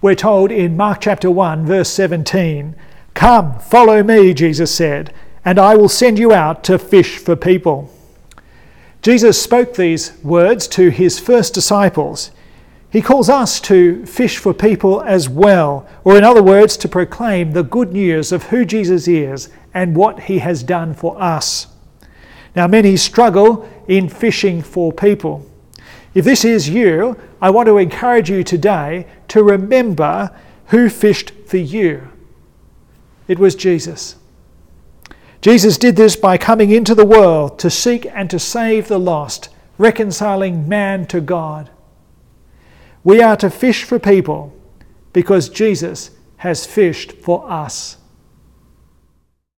We're told in Mark chapter 1, verse 17, "Come, follow me," Jesus said, "and I will send you out to fish for people." Jesus spoke these words to his first disciples. He calls us to fish for people as well, or in other words, to proclaim the good news of who Jesus is and what he has done for us. Now, many struggle in fishing for people. If this is you, I want to encourage you today to remember who fished for you. It was Jesus. Jesus did this by coming into the world to seek and to save the lost, reconciling man to God. We are to fish for people because Jesus has fished for us.